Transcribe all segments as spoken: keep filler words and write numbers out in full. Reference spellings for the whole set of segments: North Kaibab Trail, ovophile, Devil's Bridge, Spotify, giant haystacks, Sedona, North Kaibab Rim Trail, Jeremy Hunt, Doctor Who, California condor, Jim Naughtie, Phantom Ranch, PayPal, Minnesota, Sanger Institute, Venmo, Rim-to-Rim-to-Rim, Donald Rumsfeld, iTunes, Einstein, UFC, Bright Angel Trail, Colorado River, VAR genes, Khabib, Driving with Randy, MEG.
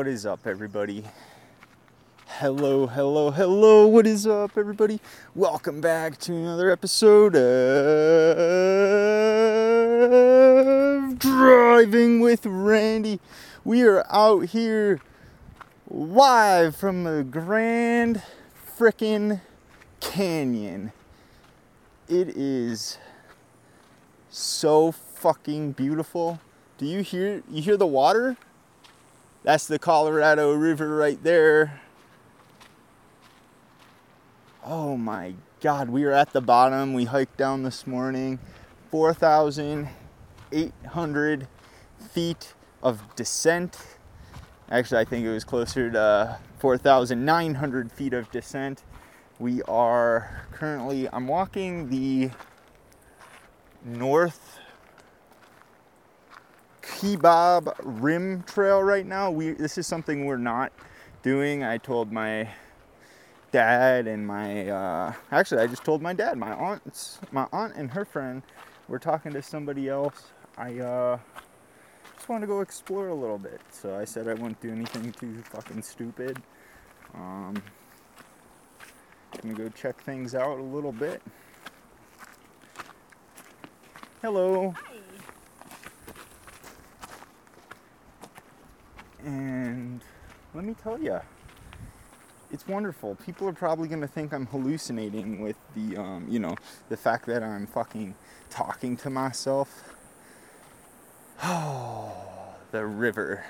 What is up, everybody? Hello, hello, hello. What is up, everybody? Welcome back to another episode of Driving with Randy. We are out here live from the Grand Frickin' Canyon. It is so fucking beautiful. Do you hear you hear the water? That's the Colorado River right there. Oh my God, we are at the bottom. We hiked down this morning. four thousand eight hundred feet of descent. Actually, I think it was closer to four thousand nine hundred feet of descent. We are currently, I'm walking the North Kaibab Rim Trail right now. We this is something we're not doing. I told my dad and my uh, actually I just told my dad. My aunt's my aunt and her friend were talking to somebody else. I uh, just wanted to go explore a little bit, so I said I wouldn't do anything too fucking stupid. Um, I'm gonna go check things out a little bit. Hello. Hi. And let me tell you, it's wonderful. People are probably going to think I'm hallucinating with the, um, you know, the fact that I'm fucking talking to myself. Oh, the river.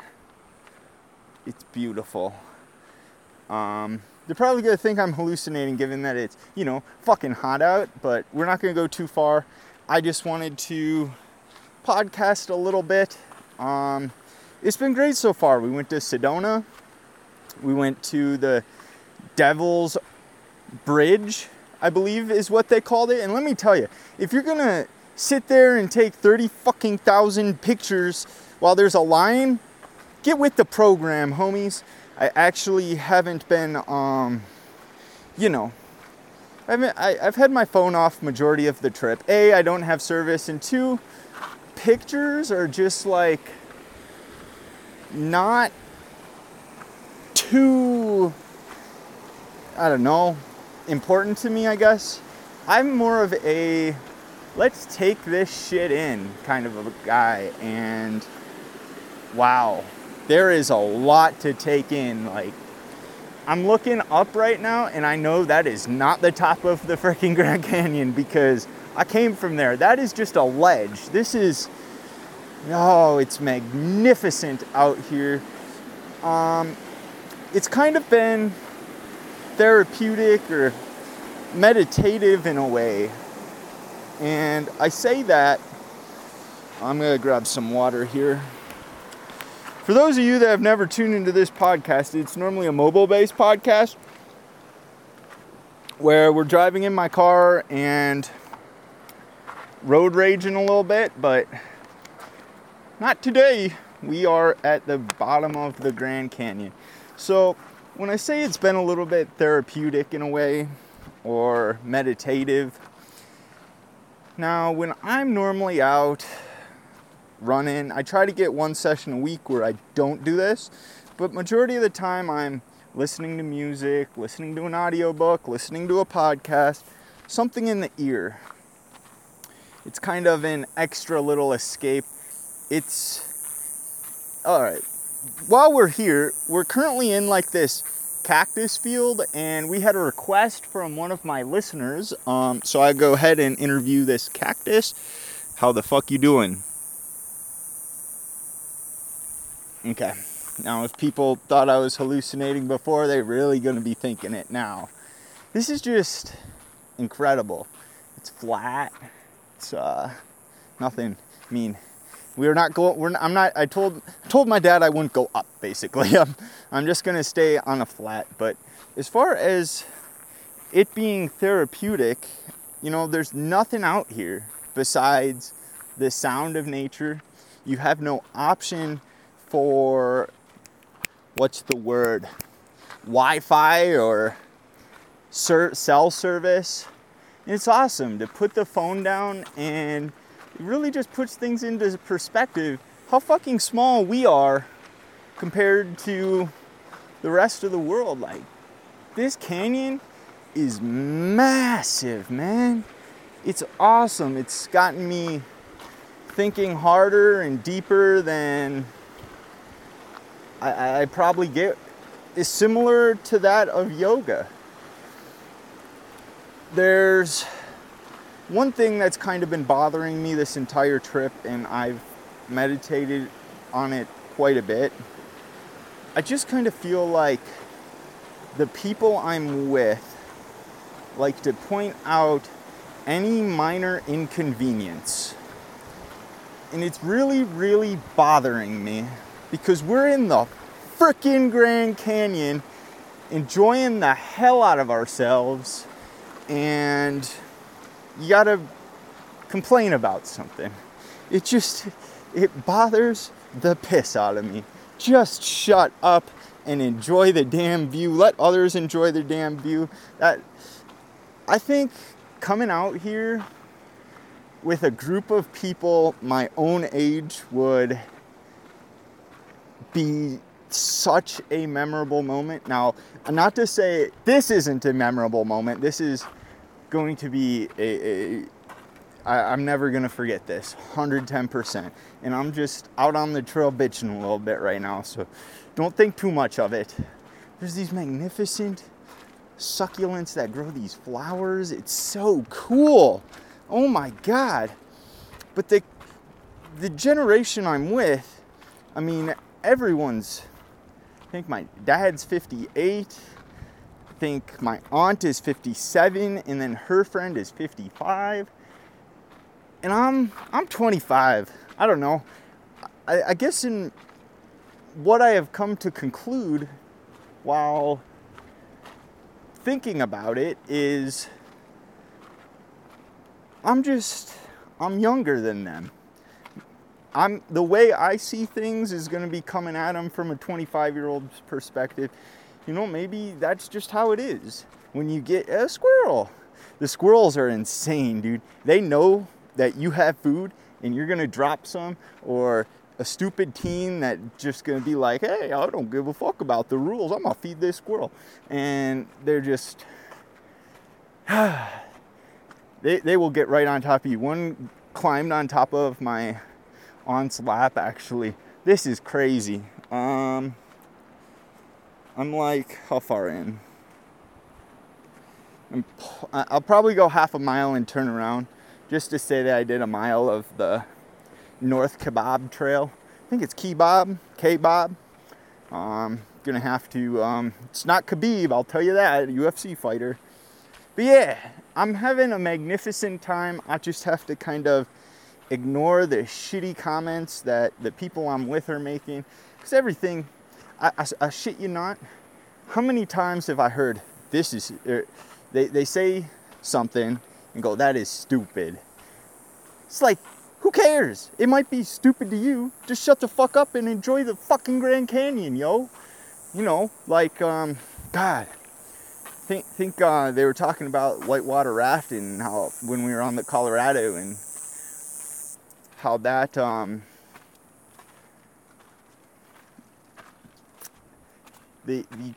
It's beautiful. Um, they're probably going to think I'm hallucinating given that it's, you know, fucking hot out, but we're not going to go too far. I just wanted to podcast a little bit. Um... It's been great so far. We went to Sedona. We went to the Devil's Bridge, I believe is what they called it. And let me tell you, if you're going to sit there and take thirty fucking thousand pictures while there's a lion, get with the program, homies. I actually haven't been, um, you know, I haven't, I, I've had my phone off majority of the trip. A, I don't have service. And two, pictures are just like not too, I don't know, important to me, I guess. I'm more of a let's take this shit in kind of a guy, and wow, there is a lot to take in. Like, I'm looking up right now, and I know that is not the top of the freaking Grand Canyon because I came from there. That is just a ledge. This is... Oh, it's magnificent out here. Um, it's kind of been therapeutic or meditative in a way. And I say that, I'm going to grab some water here. For those of you that have never tuned into this podcast, it's normally a mobile-based podcast where we're driving in my car and road raging a little bit, but... not today. We are at the bottom of the Grand Canyon. So when I say it's been a little bit therapeutic in a way, or meditative. Now, when I'm normally out running, I try to get one session a week where I don't do this. But majority of the time, I'm listening to music, listening to an audiobook, listening to a podcast, something in the ear. It's kind of an extra little escape. It's, all right, while we're here, we're currently in like this cactus field, and we had a request from one of my listeners, um, so I go ahead and interview this cactus. How the fuck you doing? Okay, now if people thought I was hallucinating before, they're really going to be thinking it now. This is just incredible. It's flat, it's uh, nothing, I mean... We're not going, we're not, I'm not, I told, told my dad I wouldn't go up, basically. I'm, I'm just going to stay on a flat. But as far as it being therapeutic, you know, there's nothing out here besides the sound of nature. You have no option for, what's the word, Wi-Fi or ser- cell service. And it's awesome to put the phone down and... it really just puts things into perspective. How fucking small we are compared to the rest of the world. Like, this canyon is massive, man. It's awesome. It's gotten me thinking harder and deeper than I, I probably get. It's similar to that of yoga. There's one thing that's kind of been bothering me this entire trip, and I've meditated on it quite a bit. I just kind of feel like the people I'm with like to point out any minor inconvenience. And it's really, really bothering me, because we're in the frickin' Grand Canyon enjoying the hell out of ourselves, and you gotta complain about something. It just, it bothers the piss out of me. Just shut up and enjoy the damn view. Let others enjoy the damn view. That, I think coming out here with a group of people my own age would be such a memorable moment. Now, not to say this isn't a memorable moment. This is going to be a, a I, I'm never going to forget this, one hundred ten percent. And I'm just out on the trail bitching a little bit right now, so don't think too much of it. There's these magnificent succulents that grow these flowers. It's so cool. Oh my God. But the the generation I'm with, I mean, everyone's, I think my dad's fifty-eight, I think my aunt is fifty-seven, and then her friend is fifty-five. And I'm I'm twenty-five. I don't know. I, I guess in what I have come to conclude while thinking about it is I'm just, I'm younger than them. I'm the way I see things is going to be coming at them from a twenty-five-year-old's perspective. You know, maybe that's just how it is. When you get a squirrel, the squirrels are insane, dude. They know that you have food and you're gonna drop some, or a stupid teen that just gonna be like, hey, I don't give a fuck about the rules, I'm gonna feed this squirrel. And they're just, they, they will get right on top of you. One climbed on top of my aunt's lap, actually. This is crazy. Um, I'm like, how far in? I'm, I'll probably go half a mile and turn around. Just to say that I did a mile of the North Kaibab Trail. I think it's Kaibab, Kaibab. Um, gonna have to, um, it's not Khabib, I'll tell you that, U F C fighter. But yeah, I'm having a magnificent time. I just have to kind of ignore the shitty comments that the people I'm with are making. Because everything, I, I, I shit you not, how many times have I heard, this is, er, they, they say something, and go, that is stupid. It's like, who cares? It might be stupid to you. Just shut the fuck up and enjoy the fucking Grand Canyon, yo. You know, like, um, God. Think, think uh, they were talking about whitewater rafting and how when we were on the Colorado and how that, um, the, the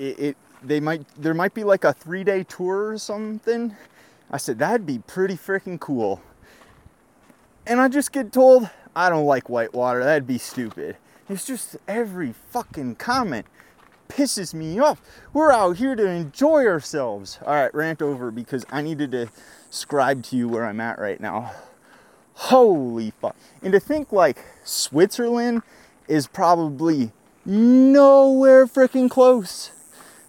it, it, they might, there might be like a three-day tour or something. I said, that'd be pretty freaking cool. And I just get told, I don't like whitewater, that'd be stupid. It's just every fucking comment pisses me off. We're out here to enjoy ourselves. All right, rant over, because I needed to describe to you where I'm at right now. Holy fuck. And to think like Switzerland is probably nowhere freaking close.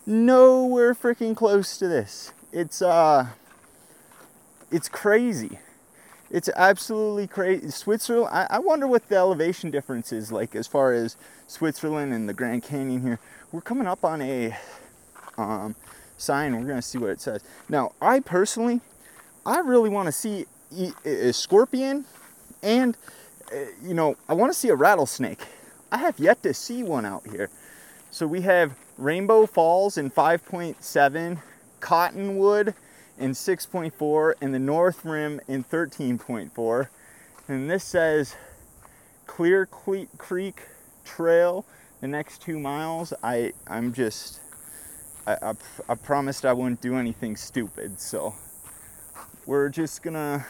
Nowhere freaking close to this. It's, uh... It's crazy. It's absolutely crazy. Switzerland, I, I wonder what the elevation difference is like as far as Switzerland and the Grand Canyon here. We're coming up on a um, sign. We're going to see what it says. Now, I personally, I really want to see a scorpion and, uh, you know, I want to see a rattlesnake. I have yet to see one out here. So we have Rainbow Falls in five point seven, Cottonwood in six point four, and the North Rim in thirteen point four. And this says Clear Creek Trail the next two miles, I, I'm just, I, I, I promised I wouldn't do anything stupid, so we're just gonna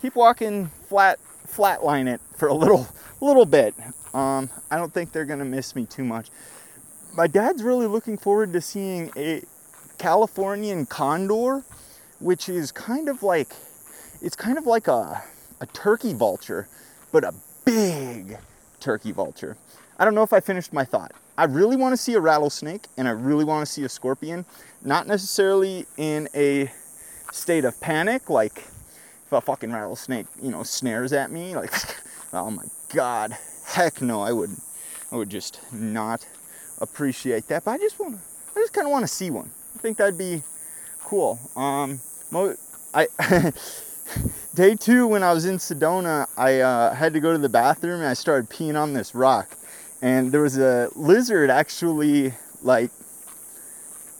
keep walking flat, flatline it for a little, little bit. Um, I don't think they're gonna miss me too much. My dad's really looking forward to seeing a Californian condor, which is kind of like, it's kind of like a, a turkey vulture, but a big turkey vulture. I don't know if I finished my thought. I really want to see a rattlesnake, and I really want to see a scorpion, not necessarily in a state of panic, like if a fucking rattlesnake, you know, snares at me, like, oh my God, heck no, I would, I would just not appreciate that. But I just want to, I just kind of want to see one. I think that'd be cool. Um, mo I, day two, when I was in Sedona, I uh, had to go to the bathroom, and I started peeing on this rock. And there was a lizard actually, like,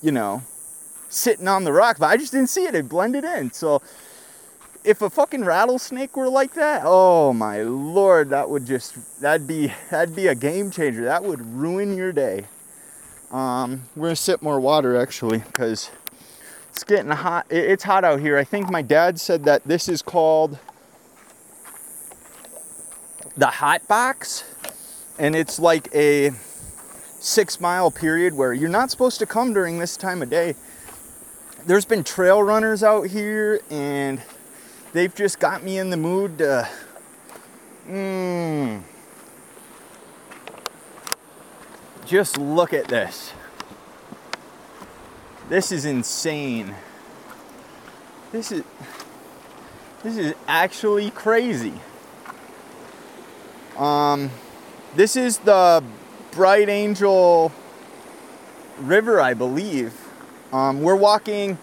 you know, sitting on the rock, but I just didn't see it. It blended in. So if a fucking rattlesnake were like that, oh my Lord, that would just, that'd be, that'd be a game changer. That would ruin your day. Um, we're gonna sip more water actually, because it's getting hot. It's hot out here. I think my dad said that this is called the hot box. And it's like a six mile period where you're not supposed to come during this time of day. There's been trail runners out here, and they've just got me in the mood to, mmm. Just look at this. This is insane. This is, this is actually crazy. Um, This is the Bright Angel River, I believe. Um, we're walking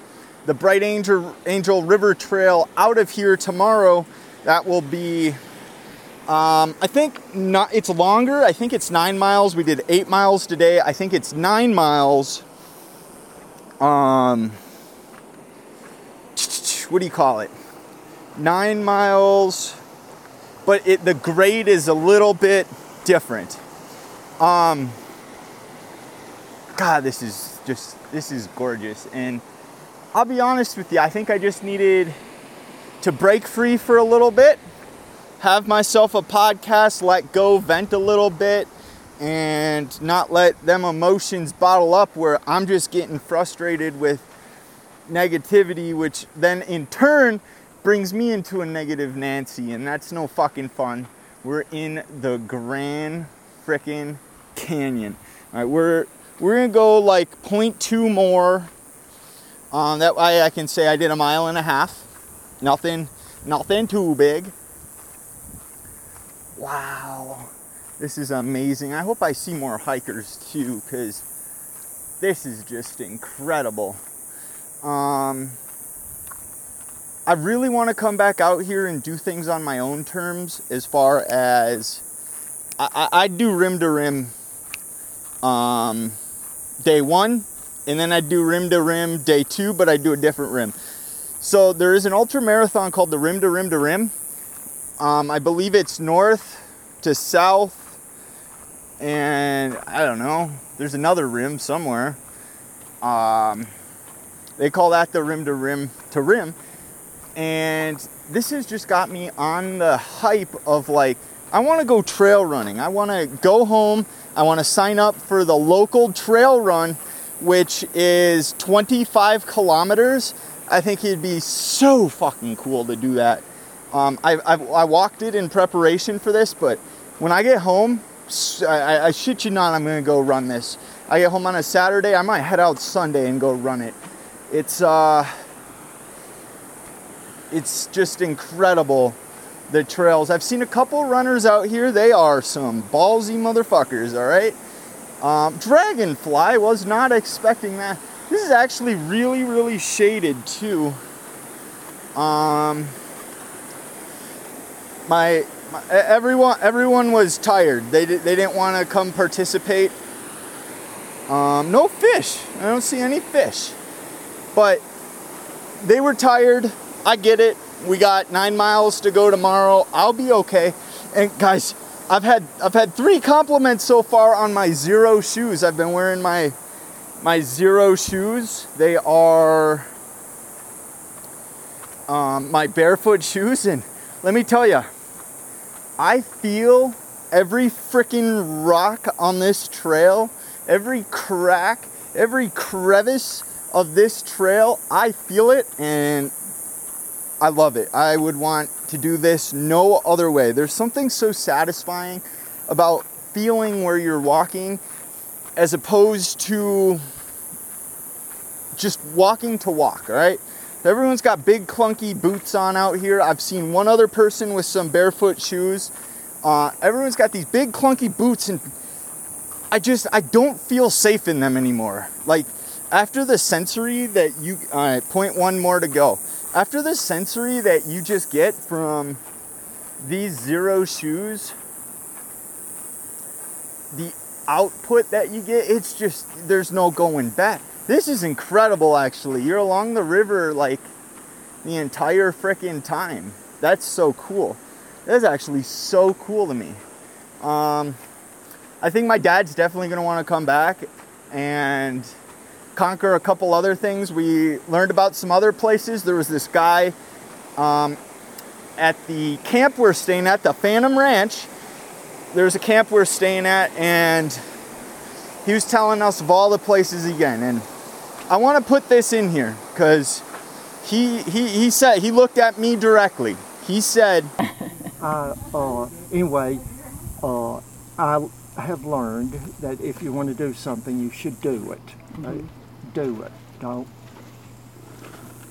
the Bright Angel, Angel River Trail out of here tomorrow. That will be, um, I think not, it's longer. I think it's nine miles. We did eight miles today. I think it's nine miles. Um, what do you call it? Nine miles. But it, the grade is a little bit different. Um, God, this is just, this is gorgeous. And I'll be honest with you, I think I just needed to break free for a little bit, have myself a podcast, let go, vent a little bit, and not let them emotions bottle up where I'm just getting frustrated with negativity, which then in turn brings me into a negative Nancy, and that's no fucking fun. We're in the Grand frickin' Canyon. All right, we're we're gonna go like point two more. Um, that way I can say I did a mile and a half. Nothing, nothing too big. Wow, this is amazing. I hope I see more hikers too, because this is just incredible. Um, I really want to come back out here and do things on my own terms, as far as I, I, I'd do rim-to-rim um, day one, and then I'd do rim-to-rim day two, but I'd do a different rim. So there is an ultra marathon called the Rim-to-Rim-to-Rim. Um, I believe it's north to south, and I don't know, there's another rim somewhere. Um, they call that the Rim-to-Rim-to-Rim. And this has just got me on the hype of like, I want to go trail running. I want to go home. I want to sign up for the local trail run, which is twenty-five kilometers. I think it'd be so fucking cool to do that. Um, I, I, I walked it in preparation for this, but when I get home, I, I shit you not, I'm going to go run this. I get home on a Saturday. I might head out Sunday and go run it. It's, uh... It's just incredible, the trails. I've seen a couple runners out here. They are some ballsy motherfuckers, all right? Um, Dragonfly, was not expecting that. This is actually really, really shaded, too. Um, my, my everyone, everyone was tired. They, they didn't want to come participate. Um, no fish. I don't see any fish. But they were tired. I get it. We got nine miles to go tomorrow. I'll be okay. And guys, I've had I've had three compliments so far on my Zero shoes. I've been wearing my my Zero shoes. They are um, my barefoot shoes, and let me tell you, I feel every freaking rock on this trail, every crack, every crevice of this trail. I feel it, and I love it. I would want to do this no other way. There's something so satisfying about feeling where you're walking as opposed to just walking to walk, all right? Everyone's got big clunky boots on out here. I've seen one other person with some barefoot shoes. Uh, everyone's got these big clunky boots, and I just, I don't feel safe in them anymore. Like after the sensory that you, all right, point one more to go. After the sensory that you just get from these Zero shoes, the output that you get, it's just, there's no going back. This is incredible, actually. You're along the river like the entire frickin' time. That's so cool. That is actually so cool to me. Um, I think my dad's definitely gonna wanna come back and conquer a couple other things. We learned about some other places. There was this guy um, at the camp we're staying at, the Phantom Ranch. There's a camp we're staying at, and he was telling us of all the places again. And I want to put this in here because he, he he said, he looked at me directly. He said, uh, uh, anyway, uh, I have learned that if you want to do something, you should do it. Mm-hmm. Do it. Don't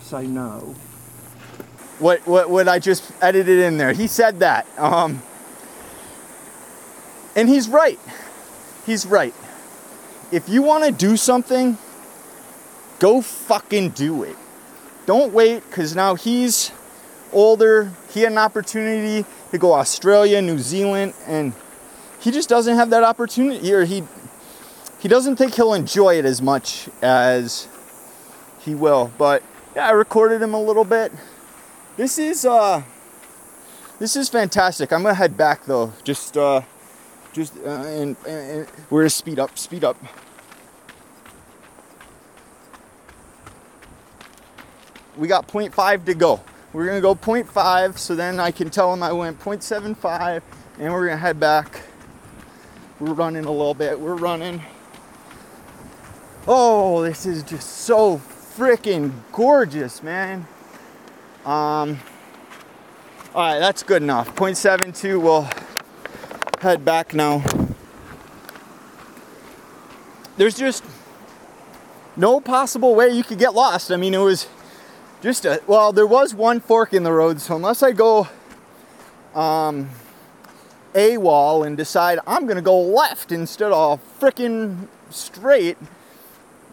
say no. What what what I just edited in there. He said that. Um, and he's right. He's right. If you want to do something, go fucking do it. Don't wait, because now he's older. He had an opportunity to go Australia, New Zealand, and he just doesn't have that opportunity. Or he He doesn't think he'll enjoy it as much as he will, but yeah, I recorded him a little bit. This is uh, this is fantastic. I'm gonna head back though, just uh, just uh, and, and, and we're gonna speed up, speed up. We got point five to go. We're gonna go point five, so then I can tell him I went point seven five, and we're gonna head back. We're running a little bit. We're running. Oh, this is just so freaking gorgeous, man. Um, all right, that's good enough. point seven two, we'll head back now. There's just no possible way you could get lost. I mean, it was just a, well, there was one fork in the road, so unless I go um, AWOL and decide I'm gonna go left instead of freaking straight,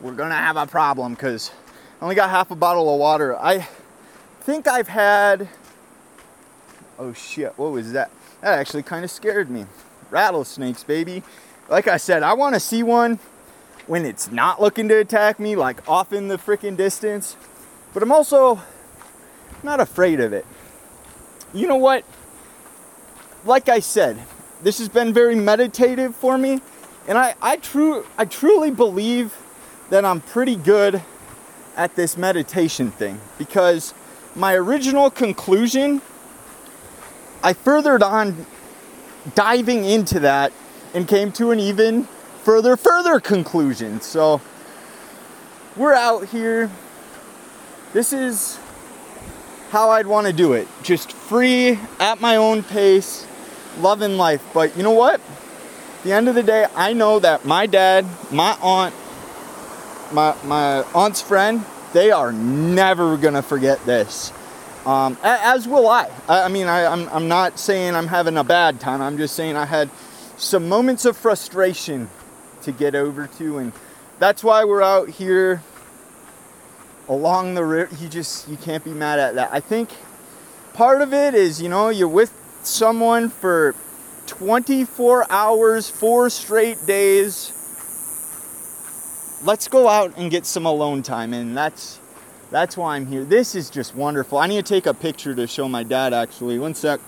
we're gonna have a problem, because I only got half a bottle of water. I think I've had, oh shit, what was that? That actually kind of scared me. Rattlesnakes, baby. Like I said, I want to see one when it's not looking to attack me, like off in the freaking distance. But I'm also not afraid of it. You know what? Like I said, this has been very meditative for me. And I, I, tru- I truly believe that I'm pretty good at this meditation thing, because my original conclusion, I furthered on diving into that and came to an even further, further conclusion. So we're out here. This is how I'd want to do it. Just free, at my own pace, loving life. But you know what? At the end of the day, I know that my dad, my aunt, My, my aunt's friend, they are never gonna forget this. Um, as will I. I, I mean, I, I'm, I'm not saying I'm having a bad time. I'm just saying I had some moments of frustration to get over to, and that's why we're out here along the river. You just, you can't be mad at that. I think part of it is, you know, you're with someone for twenty-four hours, four straight days. Let's go out and get some alone time, and that's that's why I'm here. This is just wonderful. I need to take a picture to show my dad, actually. One sec.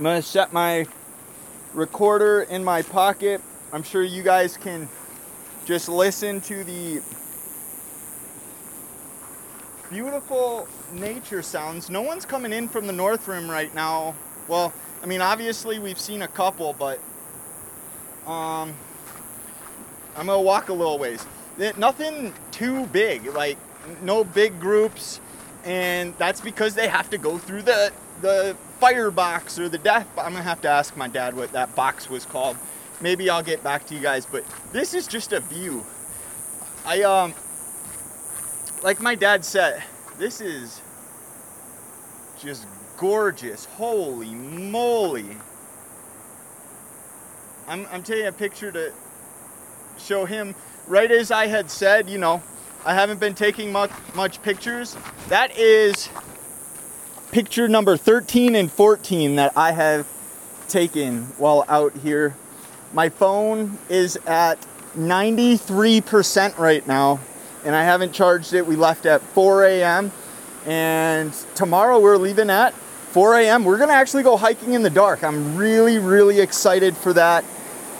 I'm gonna set my recorder in my pocket. I'm sure you guys can just listen to the beautiful nature sounds. No one's coming in from the North Rim right now. Well, I mean, obviously we've seen a couple, but um, I'm gonna walk a little ways. It, nothing too big, like no big groups, and that's because they have to go through the the firebox or the death. I'm gonna have to ask my dad what that box was called. Maybe I'll get back to you guys, but this is just a view. I um, like my dad said, this is just gorgeous. Holy moly! I'm I'm taking a picture to show him. Right as I had said, you know, I haven't been taking much much pictures. That is picture number thirteen and fourteen that I have taken while out here. My phone is at ninety-three percent right now, and I haven't charged it. We left at four a m and tomorrow we're leaving at four a m We're gonna actually go hiking in the dark. I'm really, really excited for that.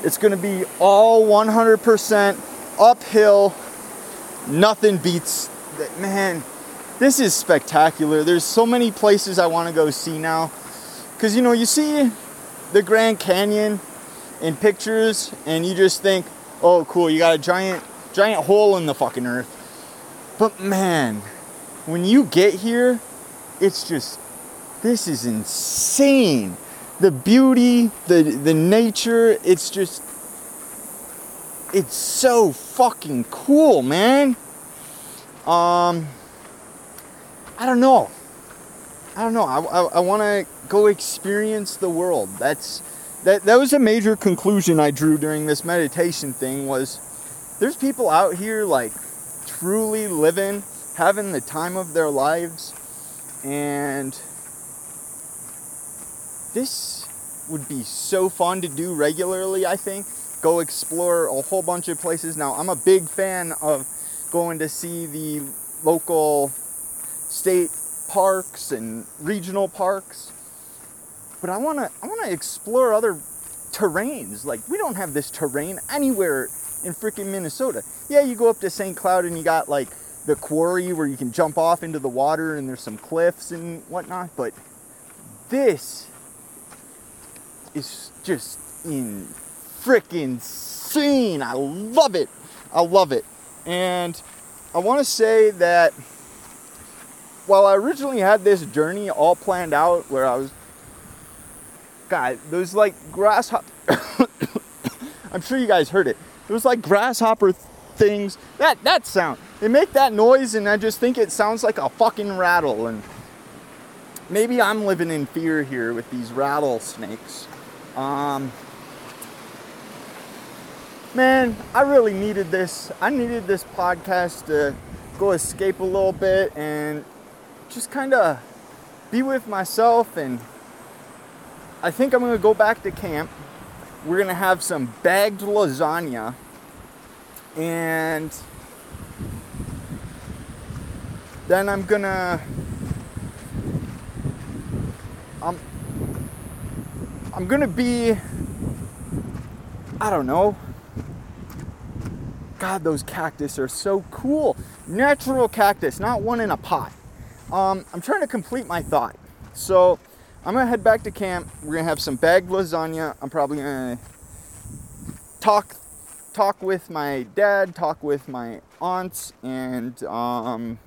It's gonna be all one hundred percent uphill. Nothing beats that, man. This is spectacular. There's so many places I want to go see now, because you know, you see the Grand Canyon in pictures and you just think, oh cool, you got a giant giant hole in the fucking earth. But man, when you get here, it's just, this is insane. The beauty, the the nature, it's just, it's so fucking cool, man. Um, I don't know. I don't know. I, I, I want to go experience the world. That's that. That was a major conclusion I drew during this meditation thing. Was there's people out here like truly living, having the time of their lives, and this would be so fun to do regularly, I think. Go explore a whole bunch of places. Now, I'm a big fan of going to see the local state parks and regional parks, but I want to I want to explore other terrains. Like, we don't have this terrain anywhere in freaking Minnesota. Yeah, you go up to Saint Cloud and you got like the quarry where you can jump off into the water and there's some cliffs and whatnot, but this is just in freaking scene. I love it. I love it. And I want to say that while I originally had this journey all planned out, where I was, God, those like grasshopper, I'm sure you guys heard it. It was like grasshopper things. That, that sound. They make that noise and I just think it sounds like a fucking rattle. And maybe I'm living in fear here with these rattlesnakes. Um... Man, I really needed this. I needed this podcast to go escape a little bit and just kind of be with myself. And I think I'm going to go back to camp. We're going to have some bagged lasagna. And then I'm going to... I'm, I'm going to be... I don't know. God, those cactus are so cool. Natural cactus, not one in a pot. Um, I'm trying to complete my thought. So I'm gonna head back to camp. We're gonna have some bagged lasagna. I'm probably gonna talk, talk with my dad, talk with my aunts and um,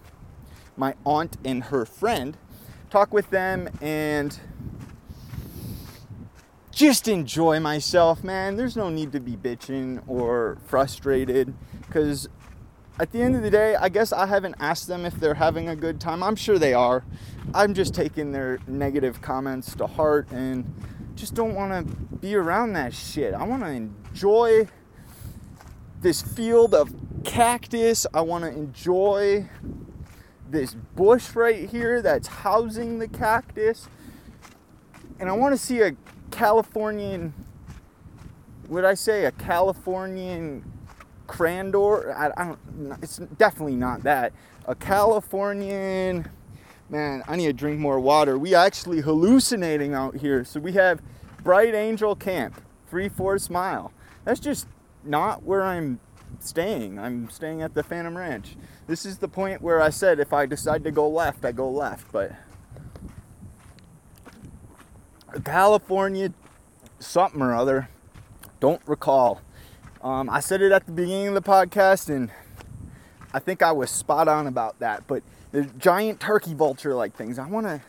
my aunt and her friend. Talk with them and just enjoy myself, man. There's no need to be bitching or frustrated, because at the end of the day, I guess I haven't asked them if they're having a good time. I'm sure they are. I'm just taking their negative comments to heart and just don't want to be around that shit. I want to enjoy this field of cactus. I want to enjoy this bush right here that's housing the cactus. And I want to see a Californian, would I say a Californian condor? I, I don't, it's definitely not that. A Californian Man, I need to drink more water. We actually hallucinating out here. So we have Bright Angel Camp, three-fourths mile. That's just not where I'm staying. I'm staying at the Phantom Ranch. This is the point where I said if I decide to go left, I go left. But California something or other, don't recall. Um, I said it at the beginning of the podcast, and I think I was spot on about that. But the giant turkey vulture-like things. I want to,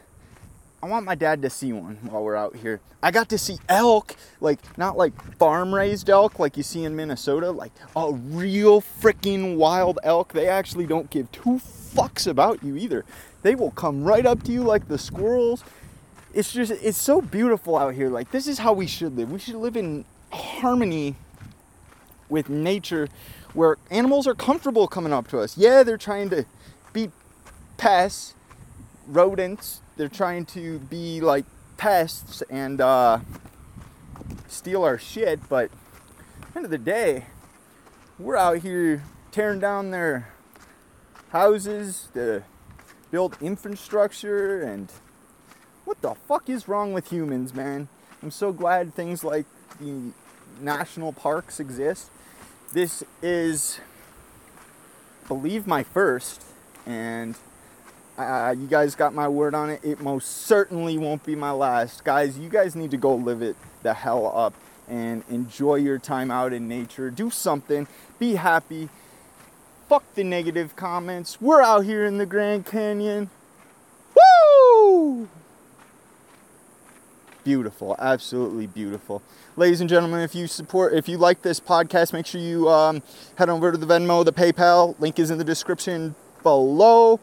I want my dad to see one while we're out here. I got to see elk, like not like farm-raised elk like you see in Minnesota, like a real freaking wild elk. They actually don't give two fucks about you either. They will come right up to you like the squirrels. It's just, it's so beautiful out here. Like this is how we should live. We should live in harmony with nature, where animals are comfortable coming up to us. Yeah, they're trying to be pests, rodents, they're trying to be like pests and uh, steal our shit, but at the end of the day, we're out here tearing down their houses to build infrastructure, and what the fuck is wrong with humans, man? I'm so glad things like the national parks exist. This is, I believe, my first, and Uh, you guys got my word on it. It most certainly won't be my last. Guys, you guys need to go live it the hell up and enjoy your time out in nature. Do something. Be happy. Fuck the negative comments. We're out here in the Grand Canyon. Woo! Beautiful. Absolutely beautiful. Ladies and gentlemen, if you support, if you like this podcast, make sure you um, head over to the Venmo, the PayPal. Link is in the description below.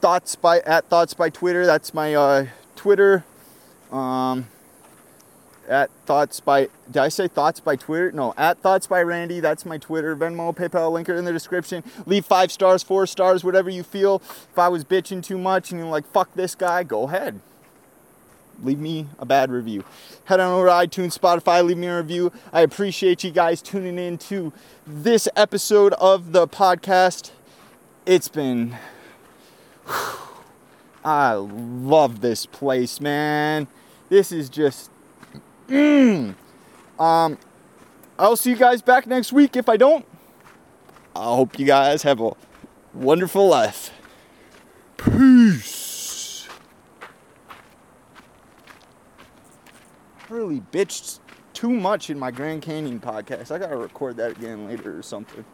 Thoughts by at Thoughts by Twitter. That's my uh, Twitter. Um, at Thoughts by. Did I say Thoughts by Twitter? No. At Thoughts by Randy. That's my Twitter. Venmo, PayPal, link are in the description. Leave five stars, four stars, whatever you feel. If I was bitching too much and you're like, fuck this guy, go ahead. Leave me a bad review. Head on over to iTunes, Spotify, leave me a review. I appreciate you guys tuning in to this episode of the podcast. It's been. I love this place, man. This is just mm. um I'll see you guys back next week. If I don't, I hope you guys have a wonderful life. Peace. I really bitched too much in my Grand Canyon podcast. I gotta record that again later or something.